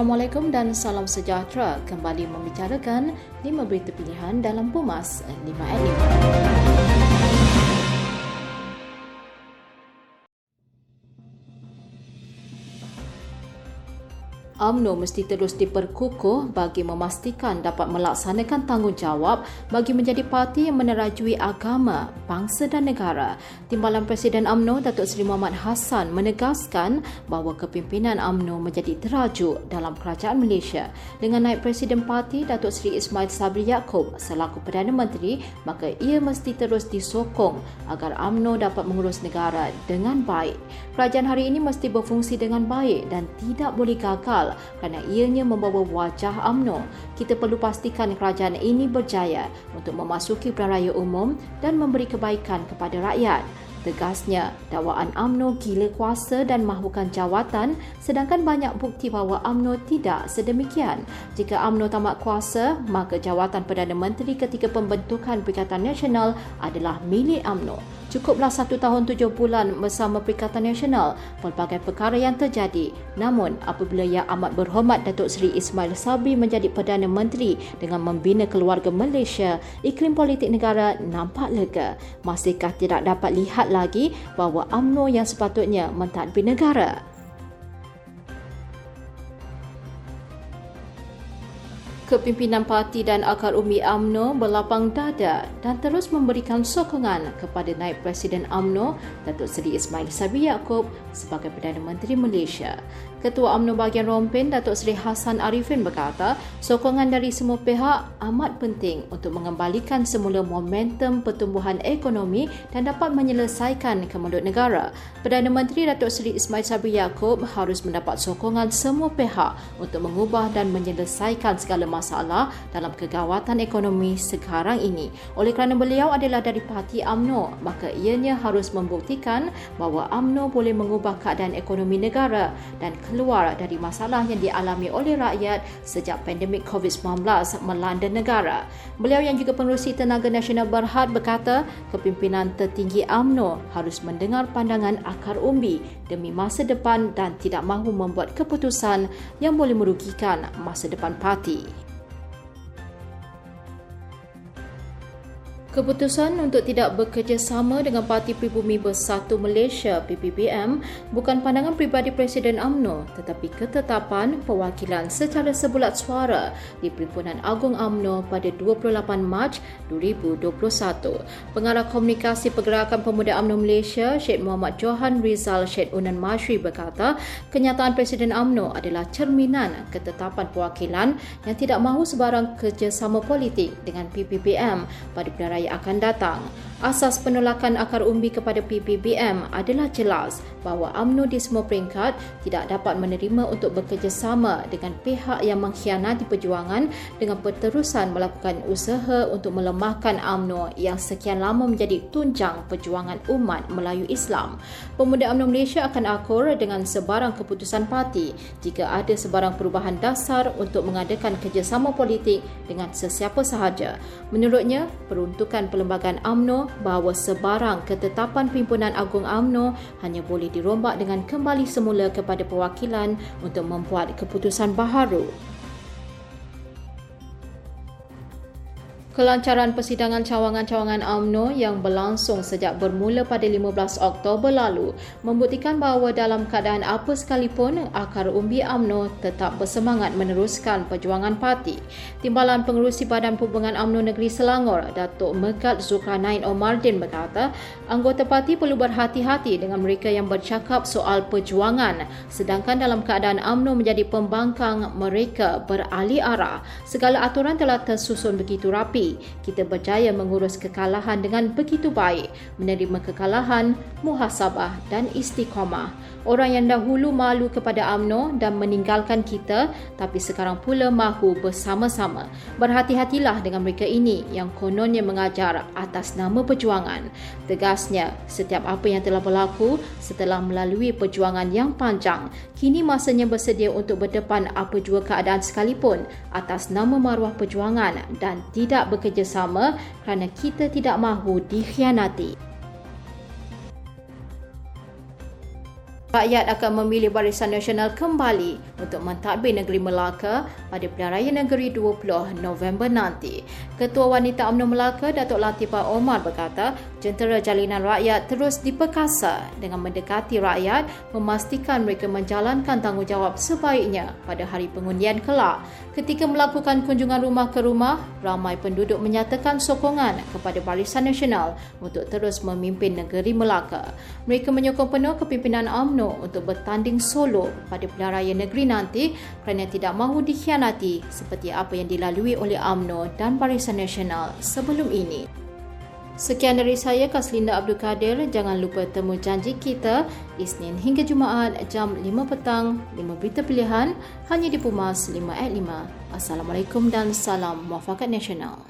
Assalamualaikum dan salam sejahtera, kembali membicarakan 5 berita pilihan dalam Pumas 5@5. UMNO mesti terus diperkukuh bagi memastikan dapat melaksanakan tanggungjawab bagi menjadi parti yang menerajui agama, bangsa dan negara. Timbalan Presiden UMNO, Datuk Seri Muhammad Hassan menegaskan bahawa kepimpinan UMNO menjadi teraju dalam kerajaan Malaysia. Dengan naib Presiden Parti, Datuk Seri Ismail Sabri Yaakob selaku Perdana Menteri, maka ia mesti terus disokong agar UMNO dapat mengurus negara dengan baik. Kerajaan hari ini mesti berfungsi dengan baik dan tidak boleh gagal kerana ianya membawa wajah UMNO. Kita perlu pastikan kerajaan ini berjaya untuk memasuki pilihan raya umum dan memberi kebaikan kepada rakyat. Tegasnya, dakwaan UMNO gila kuasa dan mahukan jawatan, sedangkan banyak bukti bahawa UMNO tidak sedemikian. Jika UMNO tamat kuasa, maka jawatan Perdana Menteri ketika pembentukan Perikatan Nasional adalah milik UMNO. Cukuplah 1 tahun 7 bulan bersama Perikatan Nasional, pelbagai perkara yang terjadi. Namun, apabila Yang Amat Berhormat Datuk Seri Ismail Sabri menjadi Perdana Menteri dengan membina keluarga Malaysia, iklim politik negara nampak lega. Masihkah tidak dapat lihat lagi bahawa UMNO yang sepatutnya mentadbir negara? Kepimpinan parti dan akar umbi UMNO berlapang dada dan terus memberikan sokongan kepada naib Presiden UMNO, Datuk Seri Ismail Sabri Yaakob sebagai Perdana Menteri Malaysia. Ketua UMNO bahagian Rompin, Datuk Seri Hassan Arifin berkata, sokongan dari semua pihak amat penting untuk mengembalikan semula momentum pertumbuhan ekonomi dan dapat menyelesaikan kemelut negara. Perdana Menteri Datuk Seri Ismail Sabri Yaakob harus mendapat sokongan semua pihak untuk mengubah dan menyelesaikan segala masalah dalam kegawatan ekonomi sekarang ini. Oleh kerana beliau adalah dari parti UMNO, maka ianya harus membuktikan bahawa UMNO boleh mengubah keadaan ekonomi negara dan keluar dari masalah yang dialami oleh rakyat sejak pandemik COVID-19 melanda negara. Beliau yang juga pengerusi Tenaga Nasional Berhad berkata, kepimpinan tertinggi UMNO harus mendengar pandangan akar umbi demi masa depan dan tidak mahu membuat keputusan yang boleh merugikan masa depan parti. Keputusan untuk tidak bekerjasama dengan Parti Pribumi Bersatu Malaysia (PPBM) bukan pandangan peribadi Presiden UMNO tetapi ketetapan perwakilan secara sebulat suara di Perhimpunan Agung UMNO pada 28 Mac 2021. Pengarah Komunikasi Pergerakan Pemuda UMNO Malaysia, Sheikh Muhammad Johan Rizal Sheikh Unan Mashri berkata, kenyataan Presiden UMNO adalah cerminan ketetapan perwakilan yang tidak mahu sebarang kerjasama politik dengan PPBM pada pilihan raya akan datang. Asas penolakan akar umbi kepada PPBM adalah jelas bahawa UMNO di semua peringkat tidak dapat menerima untuk bekerjasama dengan pihak yang mengkhianati perjuangan dengan berterusan melakukan usaha untuk melemahkan UMNO yang sekian lama menjadi tunjang perjuangan umat Melayu Islam. Pemuda UMNO Malaysia akan akur dengan sebarang keputusan parti jika ada sebarang perubahan dasar untuk mengadakan kerjasama politik dengan sesiapa sahaja. Menurutnya, peruntukan Perlembagaan UMNO bahawa sebarang ketetapan Perhimpunan Agung UMNO hanya boleh dirombak dengan kembali semula kepada perwakilan untuk membuat keputusan baharu. Kelancaran persidangan cawangan-cawangan UMNO yang berlangsung sejak bermula pada 15 Oktober lalu membuktikan bahawa dalam keadaan apa sekalipun, akar umbi UMNO tetap bersemangat meneruskan perjuangan parti. Timbalan Pengerusi Badan Perhubungan UMNO Negeri Selangor, Datuk Megat Zulkarnain Omar Din berkata, anggota parti perlu berhati-hati dengan mereka yang bercakap soal perjuangan, sedangkan dalam keadaan UMNO menjadi pembangkang, mereka beralih arah. Segala aturan telah tersusun begitu rapi. Kita berjaya mengurus kekalahan dengan begitu baik, menerima kekalahan, muhasabah dan istiqamah. Orang yang dahulu malu kepada UMNO dan meninggalkan kita, tapi sekarang pula mahu bersama-sama. Berhati-hatilah dengan mereka ini yang kononnya mengajar atas nama perjuangan. Tegasnya, setiap apa yang telah berlaku setelah melalui perjuangan yang panjang, kini masanya bersedia untuk berdepan apa jua keadaan sekalipun atas nama maruah perjuangan dan tidak bekerjasama kerana kita tidak mahu dikhianati. Rakyat akan memilih Barisan Nasional kembali untuk mentadbir negeri Melaka pada Pilihan Raya Negeri 20 November nanti. Ketua Wanita UMNO Melaka, Datuk Latifah Omar berkata, jentera jalinan rakyat terus diperkasa dengan mendekati rakyat, memastikan mereka menjalankan tanggungjawab sebaiknya pada hari pengundian kelak. Ketika melakukan kunjungan rumah ke rumah, ramai penduduk menyatakan sokongan kepada Barisan Nasional untuk terus memimpin negeri Melaka. Mereka menyokong penuh kepimpinan UMNO untuk bertanding solo pada Pilihan Raya Negeri nanti kerana tidak mahu dikhianati seperti apa yang dilalui oleh UMNO dan Barisan Nasional sebelum ini. Sekian dari saya, Kaslinda Abdul Kadir. Jangan lupa temu janji kita Isnin hingga Jumaat jam 5 petang, 5 berita pilihan hanya di Pumas 5@5. Assalamualaikum dan salam muafakat nasional.